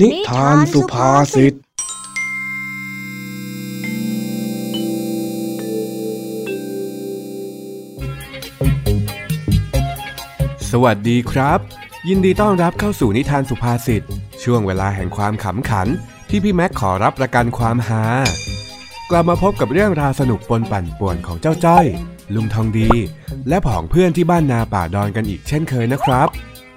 นิทานสุภาษิตสวัสดีครับยินดีต้อนรับเข้าสู่นิทานสุภาษิตช่วงเวลาแห่งความขำขันที่พี่แม็กขอรับประกันความฮากลับมาพบกับเรื่องราวสนุกปนปั่นป่วนของเจ้าจ้อยลุงทองดีและผองเพื่อนที่บ้านนาป่าดอนกันอีกเช่นเคยนะครับ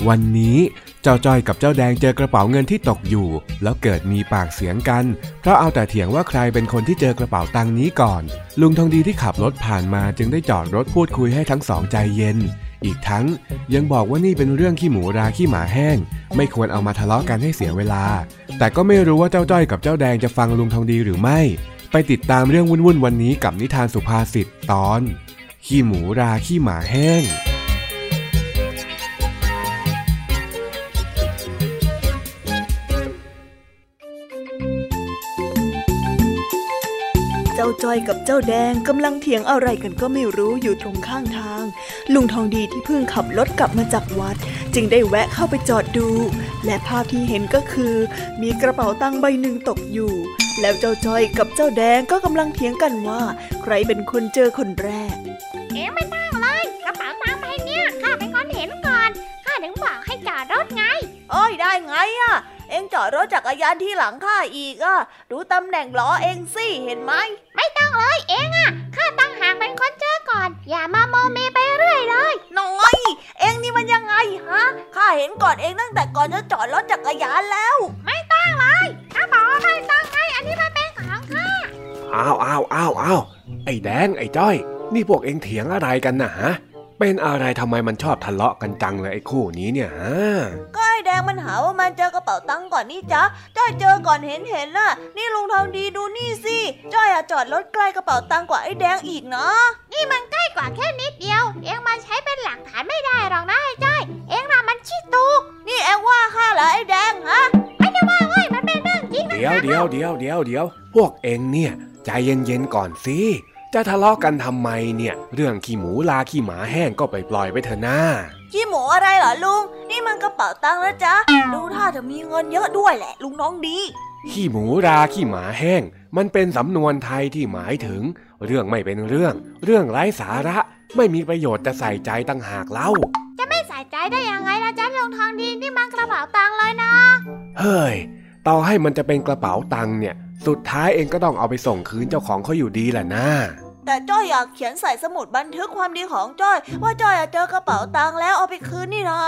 วันนี้เจ้าจ้อยกับเจ้าแดงเจอกระเป๋าเงินที่ตกอยู่แล้วเกิดมีปากเสียงกันเพราะเอาแต่เถียงว่าใครเป็นคนที่เจอกระเป๋าตังนี้ก่อนลุงทองดีที่ขับรถผ่านมาจึงได้จอดรถพูดคุยให้ทั้งสองใจเย็นอีกทั้งยังบอกว่านี่เป็นเรื่องขี้หมูราขี้หมาแห้งไม่ควรเอามาทะเลาะกันให้เสียเวลาแต่ก็ไม่รู้ว่าเจ้าจ้อยกับเจ้าแดงจะฟังลุงทองดีหรือไม่ไปติดตามเรื่องวุ่นๆวันนี้กับนิทานสุภาษิตตอนขี้หมูราขี้หมาแห้งเจ้าจ้อยกับเจ้าแดงกำลังเถียงอะไรกันก็ไม่รู้อยู่ตรงข้างทางลุงทองดีที่เพิ่งขับรถกลับมาจากวัดจึงได้แวะเข้าไปจอดดูและภาพที่เห็นก็คือมีกระเป๋าตังค์ใบหนึ่งตกอยู่แล้วเจ้าจ้อยกับเจ้าแดงก็กำลังเถียงกันว่าใครเป็นคนเจอคนแรกเอ๋ไม่ต้องเลยกระเป๋าตังค์ใบเนี้ยข้าเป็นคนเห็นก่อนข้าถึงบอกให้จอดรถไงโอ้ยได้ไงอะเอ็งจอดรถจักรยานที่หลังข้าอีกอ่ะดูตำแหน่งล้อเอ็งสิเห็นไหมไม่ต้องเลยเอ็งอ่ะข้าตั้งหางเป็นคนเจอก่อนอย่ามาโมเมไปเรื่อยเลยน้อยเอ็งนี่มันยังไงฮะข้าเห็นก่อนเอ็งตั้งแต่ก่อนจะจอดรถจักรยานแล้วไม่ต้องเลยข้าบอกว่าไม่ต้องไงอันนี้มันเป็นของข้าอ้าวไอ้แดงไอ้จ้อยนี่พวกเอ็งเถียงอะไรกันนะฮะเป็นอะไรทำไมมันชอบทะเลาะกันจังเลยไอ้คู่นี้เนี่ยฮะก็ไอ้แดงมันหาว่ามันเจอกระเป๋าตังค์ก่อนนี่จ๊ะจ้อยเจอก่อนเห็นน่ะนี่ลุงทองดีดูนี่สิจ้อยอะจอดรถใกล้กระเป๋าตังค์กว่าไอ้แดงอีกเนาะนี่มันใกล้กว่าแค่นิดเดียวเอ็งมันใช้เป็นหลักฐานไม่ได้หรอกนะไอ้จ้อยเอ็งน่ะมันชี้ตุกนี่เอ็งว่าข้าเหรอไอ้แดงฮะไม่ได้ว่าเว้ยมันเป็นเรื่องจริงนะเดี๋ยวพวกเอ็งเนี่ยใจเย็นๆก่อนสิจะทะเลาะกันทำไมเนี่ยเรื่องขี้หมูลาขี้หมาแห้งก็ไปปล่อยไปเถอะนะขี้หมูอะไรเหรอลุงนี่มันกระเป๋าตังค์นะจ๊ะดูท่าจะมีเงินเยอะด้วยแหละลุงน้องดีขี้หมูราขี้หมาแห้งมันเป็นสำนวนไทยที่หมายถึงเรื่องไม่เป็นเรื่องไร้สาระไม่มีประโยชน์จะใส่ใจต่างหากเล่าจะไม่ใส่ใจได้ยังไงล่ะจ๊ะลุงทองดีนี่มันกระเป๋าตังค์เลยนะเฮ้ยต่อให้มันจะเป็นกระเป๋าตังค์เนี่ยสุดท้ายเองก็ต้องเอาไปส่งคืนเจ้าของเขาอยู่ดีแหละนะแต่จ้อยอยากเขียนใส่สมุดบันทึกความดีของจ้อยว่าจ้อยเจอกระเป๋าตังค์แล้วเอาไปคืนนี่นะ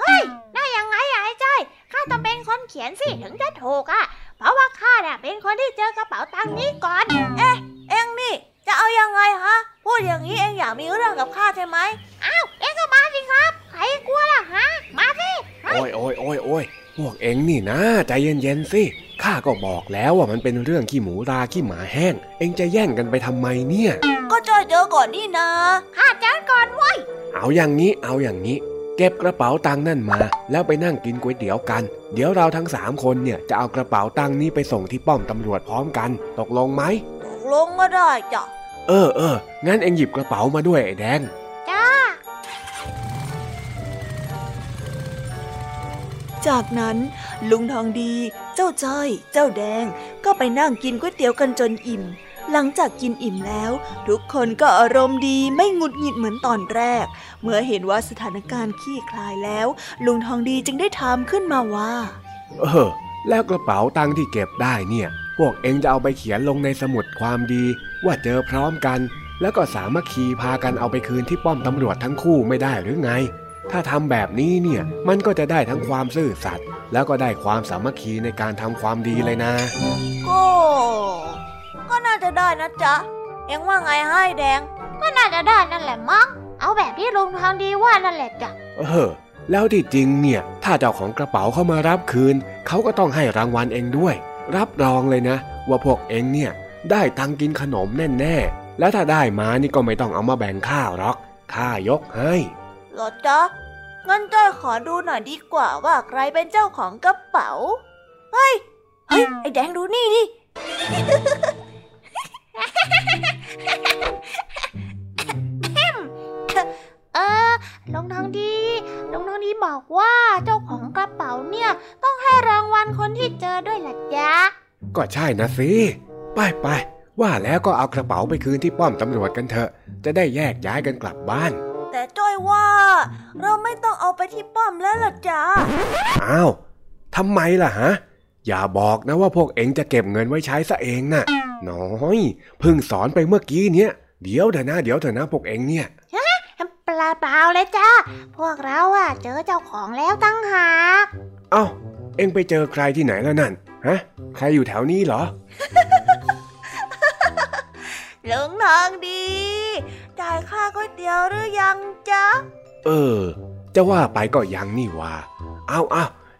เฮ้ยได้ยังไงไอ้จ้อยข้าต้องเป็นคนเขียนสิถึงจะถูกอ่ะเพราะว่าข้าเนี่ยเป็นคนที่เจอกระเป๋าตังค์นี้ก่อนเอ็งนี่จะเอายังไงฮะพูดอย่างนี้เอ็งอยากมีเรื่องกับข้าใช่ไหมอ้าวเอ็งก็มาสิครับใครกลัวล่ะฮะมาสิโอ้ยพวกเอ็งนี่นะใจเย็นๆสิข้าก็บอกแล้วว่ามันเป็นเรื่องขี้หมูราขี้หมาแห้งเอ็งจะแย่งกันไปทำไมเนี่ยก็จ้อยเจอก่อนนี่นะข้าเจอก่อนเว้ยเอาอย่างนี้เก็บกระเป๋าตังค์นั่นมาแล้วไปนั่งกินก๋วยเตี๋ยวกันเดี๋ยวเราทั้ง3คนเนี่ยจะเอากระเป๋าตังค์นี้ไปส่งที่ป้อมตำรวจพร้อมกันตกลงไหมตกลงก็ได้จ้ะเอองั้นเอ็งหยิบกระเป๋ามาด้วยไอ้แดงจ้าจากนั้นลุงทองดีเจ้าจ้อยเจ้าแดงก็ไปนั่งกินก๋วยเตี๋ยวกันจนอิ่มหลังจากกินอิ่มแล้วทุกคนก็อารมณ์ดีไม่หงุดหงิดเหมือนตอนแรกเมื่อเห็นว่าสถานการณ์คลี่คลายแล้วลุงทองดีจึงได้ถามขึ้นมาว่าแล้วกระเป๋าตังค์ที่เก็บได้เนี่ยพวกเอ็งจะเอาไปเขียนลงในสมุดความดีว่าเจอพร้อมกันแล้วก็สามัคคีพากันเอาไปคืนที่ป้อมตำรวจทั้งคู่ไม่ได้หรือไงถ้าทำแบบนี้เนี่ยมันก็จะได้ทั้งความซื่อสัตย์แล้วก็ได้ความสามัคคีในการทำความดีเลยนะก็น่าจะได้นะจ๊ะเอ็งว่าไงให้แดงก็น่าจะได้นั่นแหละมั้งเอาแบบที่ลุงทองดีว่านั่นแหละจ้ะแล้วที่จริงเนี่ยถ้าเจ้าของกระเป๋าเข้ามารับคืนเขาก็ต้องให้รางวัลเองด้วยรับรองเลยนะว่าพวกเอ็งเนี่ยได้ตังกินขนมแน่ๆและถ้าได้มานี่ก็ไม่ต้องเอามาแบ่งข้าหรอกข้ายกให้หรอจ๊ะงั้นจ้อยขอดูหน่อยดีกว่าว่าใครเป็นเจ้าของกระเป๋าเฮ้ยไอ้แดงดูนี่ดิ ทั้งที่บอกว่าเจ้าของกระเป๋าเนี่ยต้องให้รางวัลคนที่เจอด้วยล่ะจ๊ะก็ใช่นะสิไปว่าแล้วก็เอากระเป๋าไปคืนที่ป้อมตำรวจกันเถอะจะได้แยกย้ายกันกลับบ้านแต่จ้อยว่าเราไม่ต้องเอาไปที่ป้อมแล้วล่ะจ๊ะอ้าวทำไมล่ะฮะอย่าบอกนะว่าพวกเอ็งจะเก็บเงินไว้ใช้ซะเองน่ะน้อยเพิ่งสอนไปเมื่อกี้เนี้ยเดี๋ยวเถอะนะพวกเอ็งเนี่ยเปล่าเลยจ้าพวกเราอะเจอเจ้าของแล้วตั้งหากเอ้าเอ็งไปเจอใครที่ไหนแล้วนั่นฮะใครอยู่แถวนี้เหรอ ลุงทองดีจ่ายค่าก๋วยเตี๋ยวหรือยังจ๊ะจะว่าไปก็ยังนี่ว่าเอา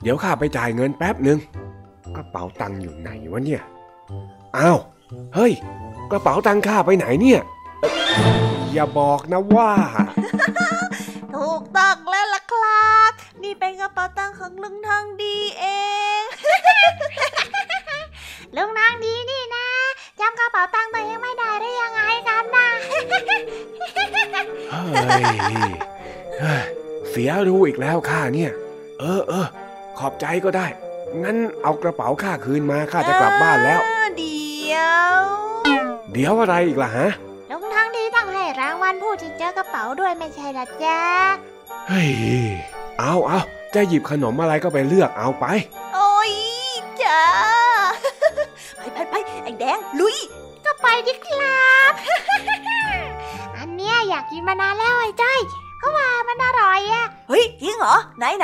เดี๋ยวข้าไปจ่ายเงินแป๊บนึงกระเป๋าตังค์อยู่ไหนวะเนี่ยอ้าวเฮ้ยกระเป๋าตังค์ข้าไปไหนเนี่ยอย่าบอกนะว่าถูกต้องแล้วล่ะครับนี่เป็นกระเป๋าตังค์ของลุงทองดีเอง ลุงทองดีนี่นะจำกระเป๋าตังค์ตัวเองไม่ได้หรือยังไงกันนะ เสียรู้อีกแล้วข้าเนี่ยขอบใจก็ได้งั้นเอากระเป๋าข้าคืนมาข้าจะกลับบ้านแล้วเดี๋ยวอะไรอีกล่ะฮะลุงทองดีต้องให้รางวัลผู้ที่เจอกระเป๋าด้วยไม่ใช่หรอจ๊ะเฮ้ยเอาจะหยิบขนมอะไรก็ไปเลือกเอาไปโอ้ยจ้า ไปไอ้แดงลุยก็ไปดิครับ อันเนี้ยอยากกินมานานแล้วไอ้จ้อยก็ว่ามันอร่อยอ่ะเฮ้ยจริงเหรอไหนเ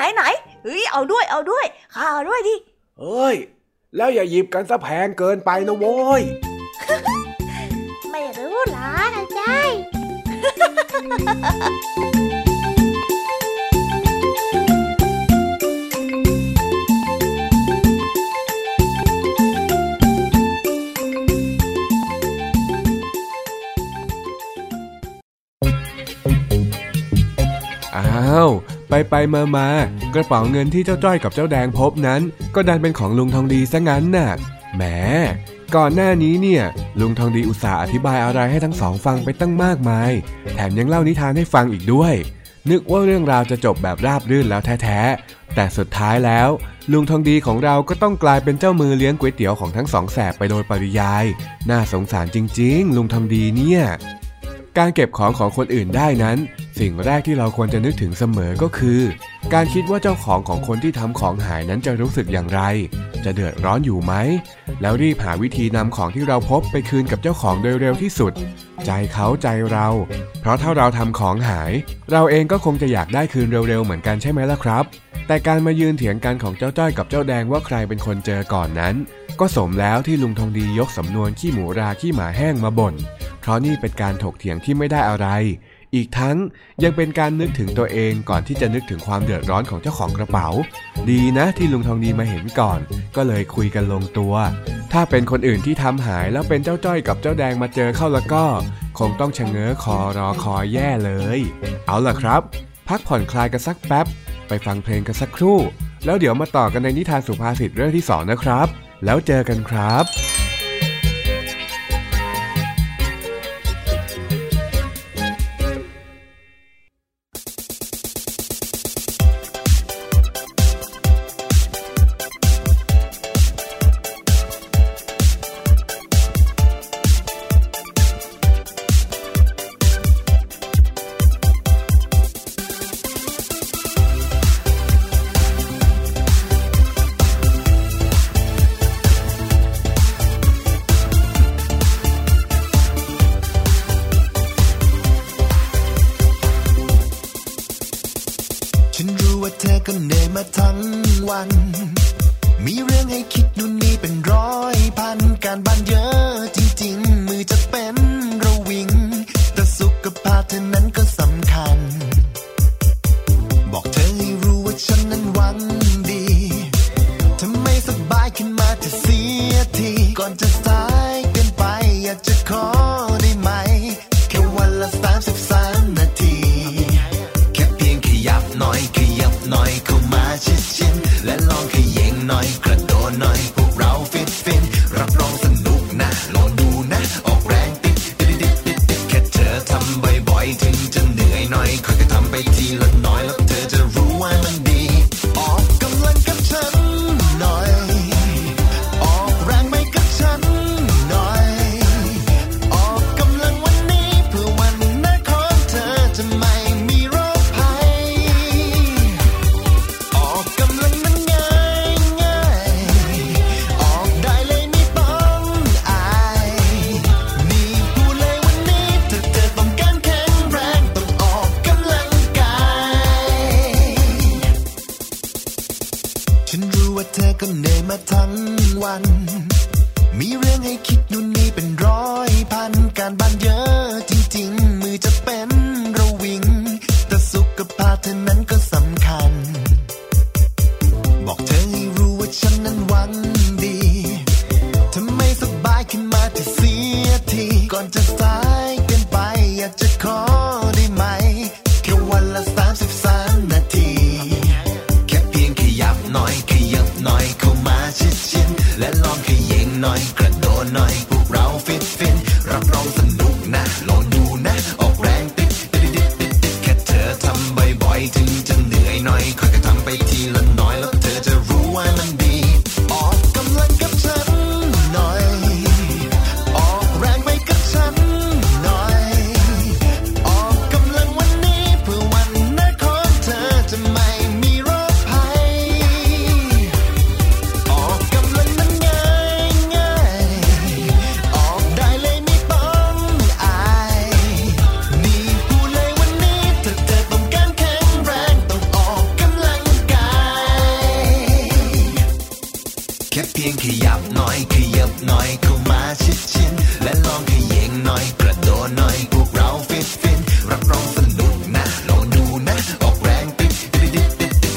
ฮ้ยเอาด้วยข้าเอาด้วยดิเฮ้ยแล้วอย่าหยิบกันซะแพงเกินไปนะโว้ย ไม่รู้หรอนะจ้อยไปมา กระเป๋าเงินที่เจ้าจ้อยกับเจ้าแดงพบนั้นก็ดันเป็นของลุงทองดีซะงั้นน่ะแหมก่อนหน้านี้เนี่ยลุงทองดีอุตส่าห์อธิบายอะไรให้ทั้งสองฟังไปตั้งมากมายแถมยังเล่านิทานให้ฟังอีกด้วยนึกว่าเรื่องราวจะจบแบบราบรื่นแล้วแท้ๆแต่สุดท้ายแล้วลุงทองดีของเราก็ต้องกลายเป็นเจ้ามือเลี้ยงก๋วยเตี๋ยวของทั้งสองแสบไปโดยปริยายน่าสงสารจริงๆลุงทองดีเนี่ยการเก็บของคนอื่นได้นั้นสิ่งแรกที่เราควรจะนึกถึงเสมอก็คือการคิดว่าเจ้าของคนที่ทำของหายนั้นจะรู้สึกอย่างไรจะเดือดร้อนอยู่ไหมแล้วรีบหาวิธีนำของที่เราพบไปคืนกับเจ้าของโดยเร็วที่สุดใจเขาใจเราเพราะถ้าเราทำของหายเราเองก็คงจะอยากได้คืนเร็วๆเหมือนกันใช่ไหมล่ะครับแต่การมายืนเถียงกันของเจ้าจ้อยกับเจ้าแดงว่าใครเป็นคนเจอก่อนนั้นก็สมแล้วที่ลุงทองดียกสำนวนขี้หมูราขี้หมาแห้งมาบ่นเพราะนี่เป็นการถกเถียงที่ไม่ได้อะไรอีกทั้งยังเป็นการนึกถึงตัวเองก่อนที่จะนึกถึงความเดือดร้อนของเจ้าของกระเป๋าดีนะที่ลุงทองดีมาเห็นก่อนก็เลยคุยกันลงตัวถ้าเป็นคนอื่นที่ทำหายแล้วเป็นเจ้าจ้อยกับเจ้าแดงมาเจอเข้าแล้วก็คงต้องชะเง้อคอรอคอยแย่เลยเอาล่ะครับพักผ่อนคลายกันสักแป๊บไปฟังเพลงกันสักครู่แล้วเดี๋ยวมาต่อกันในนิทานสุภาษิตเรื่องที่สองนะครับแล้วเจอกันครับถึงจะเหนื่อย ก็เหนื่อยมาทั้งวันมีเรื่องให้คิดนู่นนี่เป็นร้อยพันการบ้านเยอะจริงๆมือจะเป็นระวิงแต่สุขภาพเธอนั้นก็สำคัญบอกเธอให้รู้ว่าฉันนั้นหวังดีถ้าไม่สบายขึ้นมาจะเสียทีก่อนจะสายเกินไปอยากจะขอได้ไหมแค่วันละ33 นาทีแค่เพียงขยับหน่อยขยับหน่อยเข้ามาชิดๆและลองขยิงหน่อยกระโดดหน่อยพวกเราฟิตๆรับรองสนุกนะลองดูนะออกแรงติดแค่เธอทำบ่อยๆถึงจะเหนื่อยหน่อยค่อยก็ทำไปทีละน้อยแล้วเธอจะรู้ว่ามันดีออกกำลังกับฉันหน่อยออกแรงไปกับฉันหน่อยออกกำลังวันนี้เพื่อวันหน้าของเธอจะไม่มีโรคภัยออกกำลังมันง่ายออกได้เลยไม่ต้องอายนี่พูดเลยวันนี้ถ้าเธอต้องการแข็งแรงต้องออกกำลังกายแค่เพียงขยับหน่อยขยับหน่อยเข้ามาชิดๆและลองขยิงหน่อยกระโดดหน่อยพวกเราฟิตรับรองสนุกนะลองดูนะออกแรงติด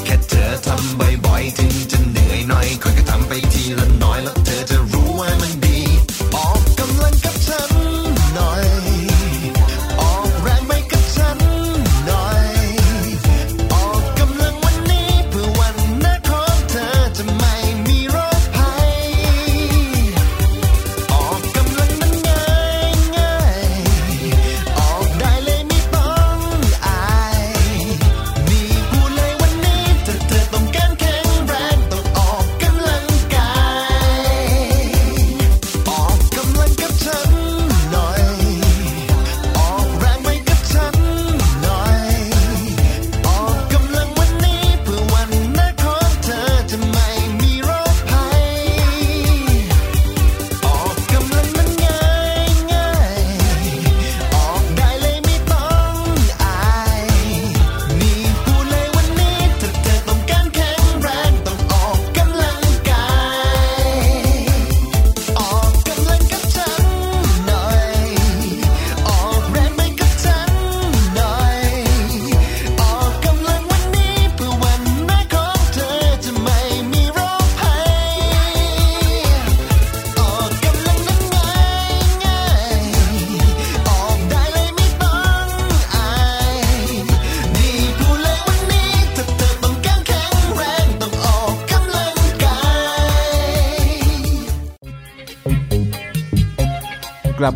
แค่เธอทำบ่อยๆถึงจะเหนื่อยหน่อยค่อยก็ทำไปทีละน้อยแล้วเธอจะรู้ว่ามันดีออกกำลังกับฉันหน่อยออกแรงไปกับฉันหน่อยออกกำลังวันนี้เพื่อวันหน้าของเธอจะไม่มีโรคภัยออกกำลังมันง่ายออกได้เลยไม่ต้องอายนี่พูดเลยวันนี้ถ้าเธอต้องการแข็งแรงต้องออกกำลังกายออกกำลังกับฉันหน่อยออกแรงไปกับฉันหน่อยออกกำลังวันนี้เพื่อวันหน้าของเธอจะไม่มีโรคภัยออกกำลังมันง่ายออกได้เลยไม่ต้องอายนี่พูดเลยวันนี้ถ้าเธอต้องการแข็งแรงต้องออกกำลังกายออกกำลังกับฉันหน่อยออกแรงไปกับฉันหน่อยออกกำลังวันนี้เพื่อวันหน้าของเธอจะไม่มีโรคภัยออกกำลังนั้นง่ายออกได้เลยไม่ต้องอายนี่พูดเลยวันนี้ถ้าเธอต้องการแข็งแรงต้องออกกำลังกาย กลับ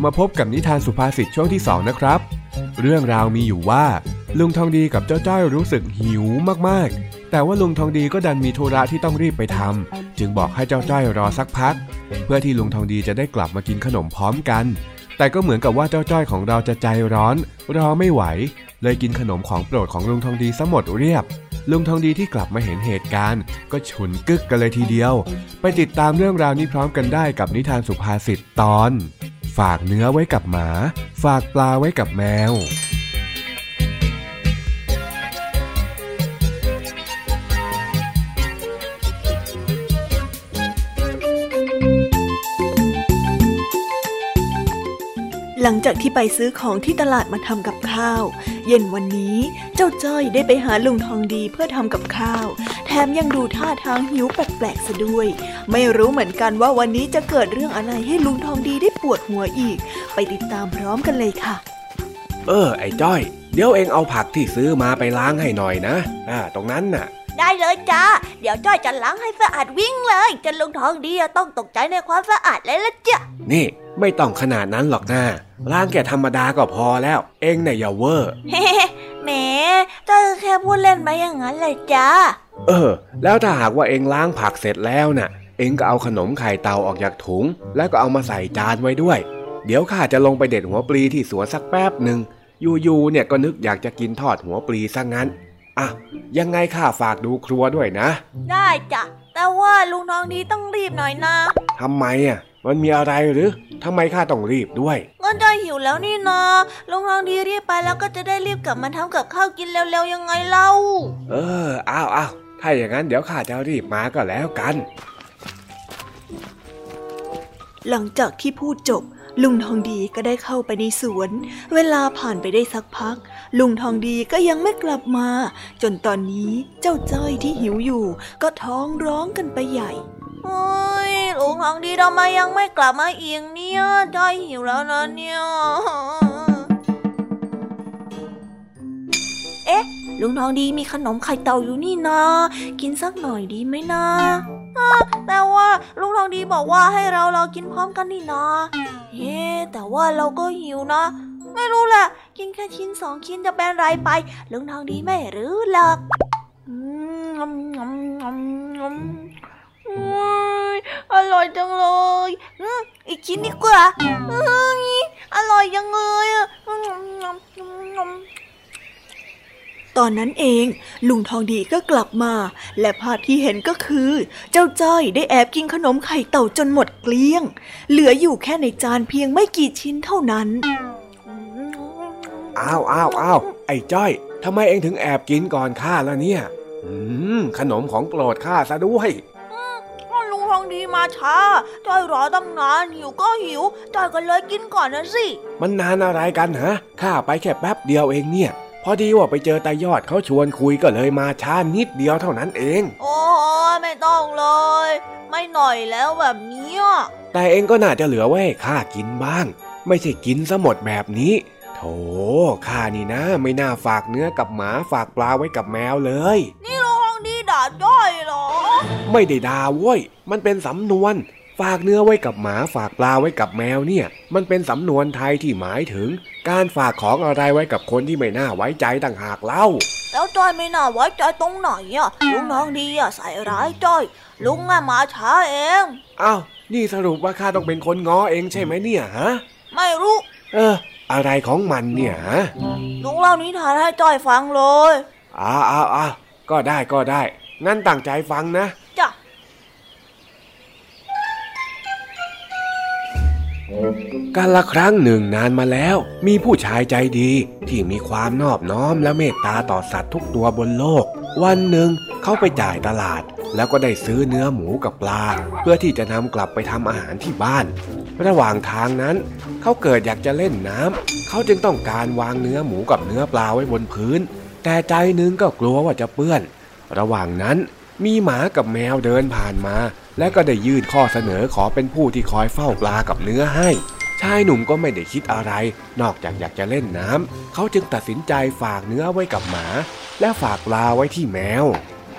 มาพบกับนิทานสุภาษิตช่วงที่ 2 นะครับ เรื่องราวมีอยู่ว่าลุงทองดีกับเจ้าจ้อยรู้สึกหิวมากๆ แต่ว่าลุงทองดีก็ดันมีธุระที่ต้องรีบไปทำจึงบอกให้เจ้าจ้อยรอสักพัก เพื่อที่ลุงทองดีจะได้กลับมากินขนมพร้อมกัน แต่ก็เหมือนกับว่าเจ้าจ้อยของเราจะใจร้อนรอไม่ไหว เลยกินขนมของโปรดของลุงทองดีซะหมดเรียบ ลุงทองดีที่กลับมาเห็นเหตุการณ์ก็ฉุนกึกกันเลยทีเดียว ไปติดตามเรื่องราวนี้พร้อมกันได้กับนิทานสุภาษิตตอน ฝากเนื้อไว้กับหมา ฝากปลาไว้กับแมวหลังจากที่ไปซื้อของที่ตลาดมาทำกับข้าวเย็นวันนี้เจ้าจ้อยได้ไปหาลุงทองดีเพื่อทำกับข้าวแถมยังดูท่าทางหิวแปลกๆซะด้วยไม่รู้เหมือนกันว่าวันนี้จะเกิดเรื่องอะไรให้ลุงทองดีได้ปวดหัวอีกไปติดตามพร้อมกันเลยค่ะไอ้จ้อยเดี๋ยวเองเอาผักที่ซื้อมาไปล้างให้หน่อยนะตรงนั้นน่ะได้เลยจ้าเดี๋ยวจ้อยจะล้างให้สะอาดวิ่งเลยจนลุงทองดีต้องตกใจในความสะอาดเลยละจ้ะนี่ไม่ต้องขนาดนั้นหรอกนะล้างแค่ธรรมดาก็พอแล้วเองเนี่ยอย่าเวอร์แหมจ้อยแค่พูดเล่นไปอย่างนั้นเลยจ้าแล้วถ้าหากว่าเองล้างผักเสร็จแล้วน่ะเองก็เอาขนมไข่เต่าออกจากถุงแล้วก็เอามาใส่จานไว้ด้วยเดี๋ยวข้าจะลงไปเด็ดหัวปลีที่สวนสักแป๊บหนึ่งอยู่ๆเนี่ยก็นึกอยากจะกินทอดหัวปลีซะงั้นอ่ะยังไงข้าฝากดูครัวด้วยนะได้จ้ะแต่ว่าลุงทองดีต้องรีบหน่อยนะทำไมอ่ะมันมีอะไรหรือทำไมข้าต้องรีบด้วยก็จ้อยหิวแล้วนี่นะลุงทองดีรีบไปแล้วก็จะได้รีบกลับมาทำกับข้าวกินเร็วๆยังไงเล่าอ้าวถ้าอย่างนั้นเดี๋ยวข้าจะรีบมาก็แล้วกัน หลังจากที่พูดจบลุงทองดีก็ได้เข้าไปในสวนเวลาผ่านไปได้สักพักลุงทองดีก็ยังไม่กลับมาจนตอนนี้เจ้าจ้อยที่หิวอยู่ก็ท้องร้องกันไปใหญ่โอ้ยลุงทองดีทำไมยังไม่กลับมาอีกเนี่ยจ้อยหิวแล้วนะเนี่ยเอ๊ะลุงทองดีมีขนมไข่เต่าอยู่นี่นะกินสักหน่อยดีไหมนะแต่ว่าลุงทองดีบอกว่าให้เรากินพร้อมกันนี่นะเฮ้แต่ว่าเราก็หิวนะไม่รู้แหละกินแค่ชิ้นสองชิ้นจะเป็นไรไปลุงทองดีไม่รู้หรอกอร่อยจังเลยอีกชิ้นดีกว่าอร่อยจังเลยตอนนั้นเองลุงทองดีก็กลับมาและภาพที่เห็นก็คือเจ้าจ้อยได้แอบกินขนมไข่เต่าจนหมดเกลี้ยงเหลืออยู่แค่ในจานเพียงไม่กี่ชิ้นเท่านั้นอ้าวไอ้จ้อยทำไมเองถึงแอบกินก่อนข้าล่ะเนี่ยขนมของโปรดข้าซะด้วยลุงทองดีมาช้าจ้อยรอตั้งนานหิวก็หิวจ้อยก็เลยกินก่อนนะสิมันนานอะไรกันฮะข้าไปแค่แป๊บเดียวเองเนี่ยพอดีว่าไปเจอตายอดเขาชวนคุยก็เลยมาช้านิดเดียวเท่านั้นเองโอ้ไม่ต้องเลยไม่หน่อยแล้วแบบนี้แต่เองก็น่าจะเหลือไว้ข้ากินบ้างไม่ใช่กินซะหมดแบบนี้โถข้านี่นะไม่น่าฝากเนื้อกับหมาฝากปลาไว้กับแมวเลยนี่ลุงทองดีด่าจ้อยเหรอไม่ได้ด่าเว้ยมันเป็นสำนวนฝากเนื้อไว้กับหมาฝากปลาไว้กับแมวเนี่ยมันเป็นสำนวนไทยที่หมายถึงการฝากของอะไรไว้กับคนที่ไม่น่าไว้ใจต่างหากเล่าแล้วจ้อยไม่น่าไว้ใจตรงไหนอ่ะลุงทองดีอ่ะใส่ร้ายจ้อยลุงอ่ะมาช้าเองอ้าวนี่สรุปว่าข้าต้องเป็นคนง้อเองใช่ไหมเนี่ยฮะไม่รู้อะไรของมันเนี่ยฮะลุงเล่านิทานให้จ้อยฟังเลยอ้าวก็ได้งั้นตั้งใจฟังนะจ้ะกาลครั้งหนึ่งนานมาแล้วมีผู้ชายใจดีที่มีความนอบน้อมและเมตตาต่อสัตว์ทุกตัวบนโลกวันหนึ่งเขาไปจ่ายตลาดแล้วก็ได้ซื้อเนื้อหมูกับปลาเพื่อที่จะนำกลับไปทำอาหารที่บ้านระหว่างทางนั้นเขาเกิดอยากจะเล่นน้ำเขาจึงต้องการวางเนื้อหมูกับเนื้อปลาไว้บนพื้นแต่ใจนึงก็กลัวว่าจะเปื้อนระหว่างนั้นมีหมากับแมวเดินผ่านมาและก็ได้ยื่นข้อเสนอขอเป็นผู้ที่คอยเฝ้าปลากับเนื้อให้ชายหนุ่มก็ไม่ได้คิดอะไรนอกจากอยากจะเล่นน้ำเขาจึงตัดสินใจฝากเนื้อไว้กับหมาและฝากปลาไว้ที่แมว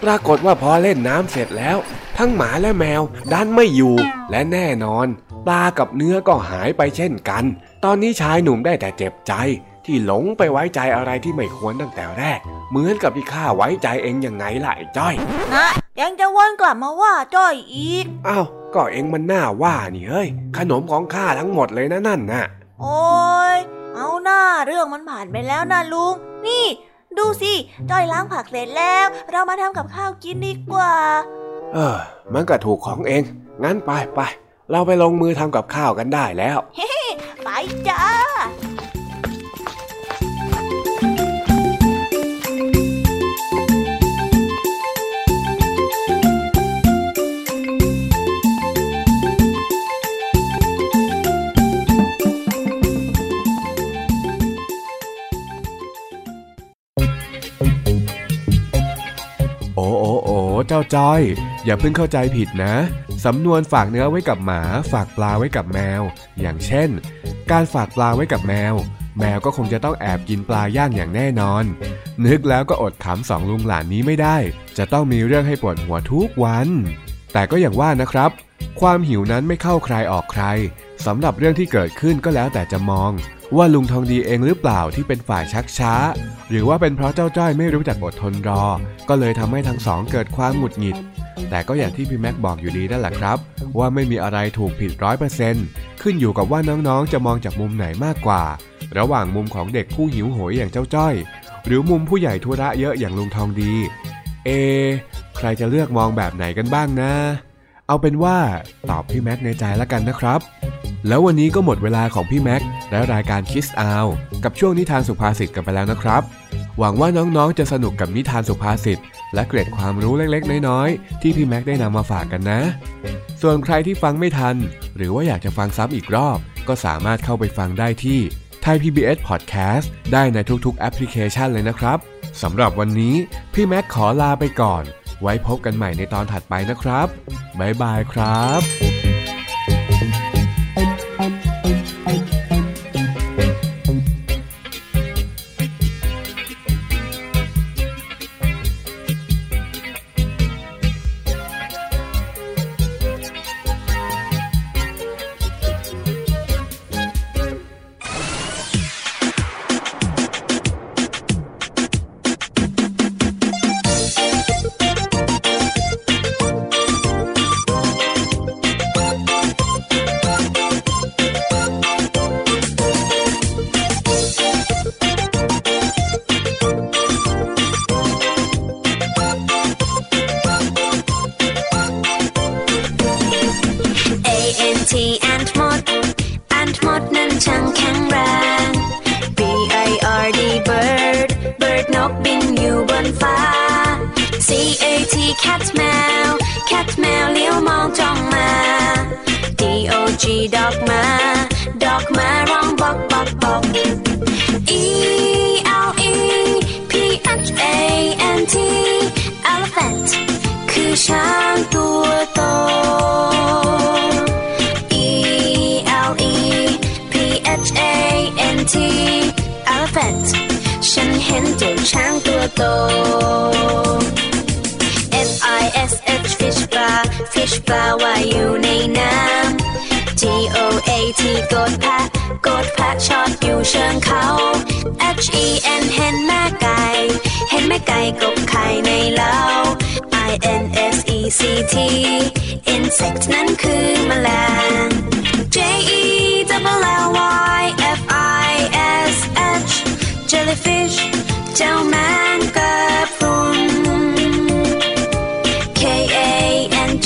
ปรากฏว่าพอเล่นน้ำเสร็จแล้วทั้งหมาและแมวดันไม่อยู่และแน่นอนปลากับเนื้อก็หายไปเช่นกันตอนนี้ชายหนุ่มได้แต่เจ็บใจที่หลงไปไว้ใจอะไรที่ไม่ควรตั้งแต่แรกเหมือนกับที่ข้าไว้ใจเองยังไงล่ะไอ้จ้อยนะยังจะวนกลับมาว่าจ้อยอีกอ้าวก็เองมันน่าว่านี่เฮ้ยขนมของข้าทั้งหมดเลยนะนั่นน่ะโอ๊ยเอาหน้าเรื่องมันผ่านไปแล้วนะลุงนี่ดูสิจ้อยล้างผักเสร็จแล้วเรามาทำกับข้าวกินดีกว่ามันก็ถูกของเองงั้นไปเราไปลงมือทำกับข้าวกันได้แล้วเฮ้ไปจ้าเจ้าจ้อยอย่าเพิ่งเข้าใจผิดนะสำนวนฝากเนื้อไว้กับหมาฝากปลาไว้กับแมวอย่างเช่นการฝากปลาไว้กับแมวก็คงจะต้องแอบกินปลาย่างอย่างแน่นอนนึกแล้วก็อดขำสองลุงหลานนี้ไม่ได้จะต้องมีเรื่องให้ปวดหัวทุกวันแต่ก็อย่างว่านะครับความหิวนั้นไม่เข้าใครออกใครสำหรับเรื่องที่เกิดขึ้นก็แล้วแต่จะมองว่าลุงทองดีเองหรือเปล่าที่เป็นฝ่ายชักช้าหรือว่าเป็นเพราะเจ้าจ้อยไม่รู้จักอดทนรอก็เลยทำให้ทั้งสองเกิดความหงุดหงิดแต่ก็อย่างที่พี่แม็กบอกอยู่ดีนั่นแหละครับว่าไม่มีอะไรถูกผิด 100% ขึ้นอยู่กับว่าน้องๆจะมองจากมุมไหนมากกว่าระหว่างมุมของเด็กผู้หิวโหยอย่างเจ้าจ้อยหรือมุมผู้ใหญ่ธุระเยอะอย่างลุงทองดีใครจะเลือกมองแบบไหนกันบ้างนะเอาเป็นว่าตอบพี่แม็กในใจแล้วกันนะครับแล้ววันนี้ก็หมดเวลาของพี่แม็กและรายการ Kiss Out กับช่วงนิทานสุภาษิตกันไปแล้วนะครับ หวังว่าน้องๆจะสนุกกับนิทานสุภาษิตและเกร็ดความรู้เล็กๆน้อยๆที่พี่แม็กได้นำมาฝากกันนะส่วนใครที่ฟังไม่ทันหรือว่าอยากจะฟังซ้ำอีกรอบก็สามารถเข้าไปฟังได้ที่ไทย PBS Podcast ได้ในทุกๆแอปพลิเคชันเลยนะครับสำหรับวันนี้พี่แม็กขอลาไปก่อนไว้พบกันใหม่ในตอนถัดไปนะครับบ๊ายบายครับelephant ฉันเห็นเจ้าช้างตัวโต fish fish bar fish bar ว่ายอยู่ในน้ำ goat กดแพะชอบอยู่เชิงเขา hen เห็นแม่ไก่กบไข่ในเล้า insect insect นั้นคือแมลง jellyfish เจ้าแมงกะพรุน kangaro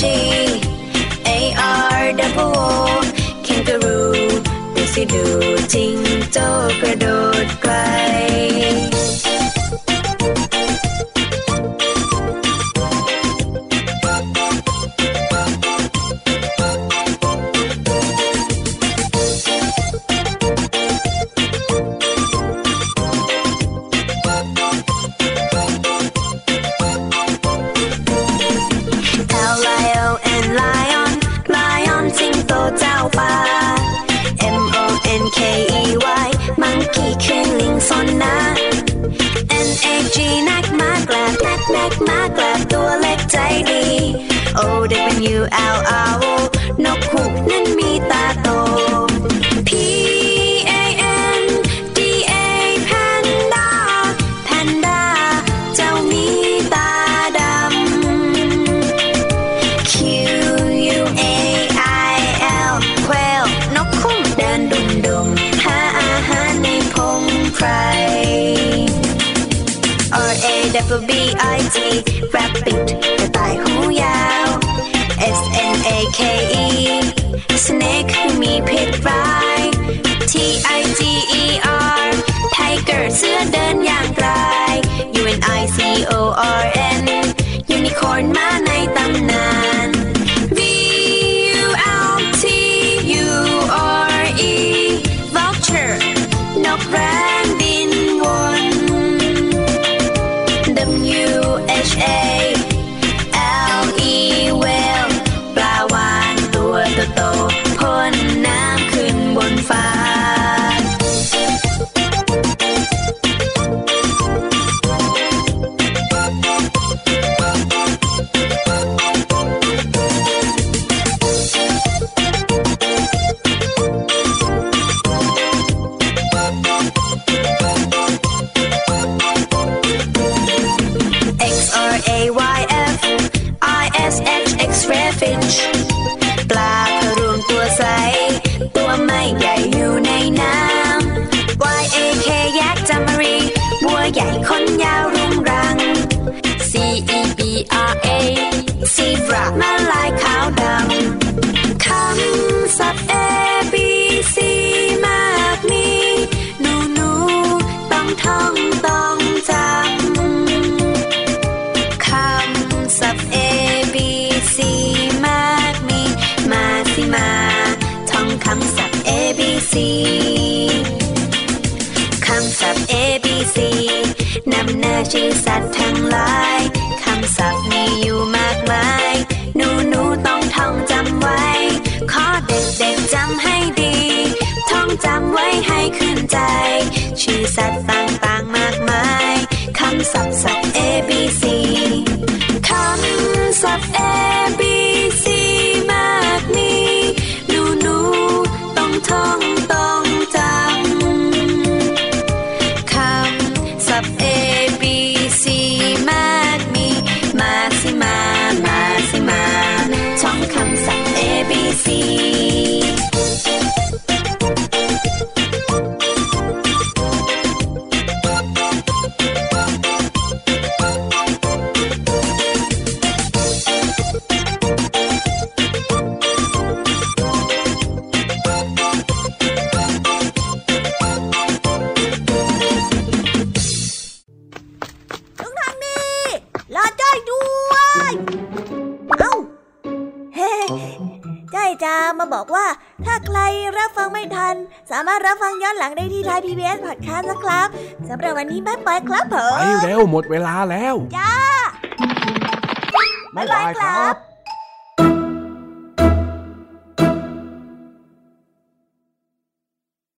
kangaroo ดูสิดูจิงโจ้กระโดดไกลนักมากลับตัวเล็กใจดี owl นกฮูกนั้นมีตาโต panda panda เจ้ามีตาดำ quail นกฮูกเดินดุ่มหาอาหารในพงไพรrabbit กระต่ายหูยาว snake มีพิษร้าย tiger tiger เสือเดินอย่างไกล unicorn unicorn มาในตำนาน vulture vulture นกแร้zebra แมลายขาวดำคำศัพท์ ABC มากมีหนูต้องท่องต้องจำ สัตว์ทั้งหลายคำศัพท์มีอยู่มากมายหนูต้องท่องจำไว้ขอเด็กๆจำให้ดีท่องจำไว้ให้ขึ้นใจชื่อสัตว์ต่างๆมากมายคำศัพท์ A B C คำศัพท์ A B C มากมีหนูต้องท่องต้องจำคำศัพท์ A B C มากมีมาสิมามาสิมาท่องคำศัพท์ A B Cสามารถรับฟังย้อนหลังได้ที่ไทย PBS Podcast นะครับสำหรับวันนี้บ๊ายบายครับผมไปเร็วหมดเวลาแล้วจ้าบ๊ายบายครับ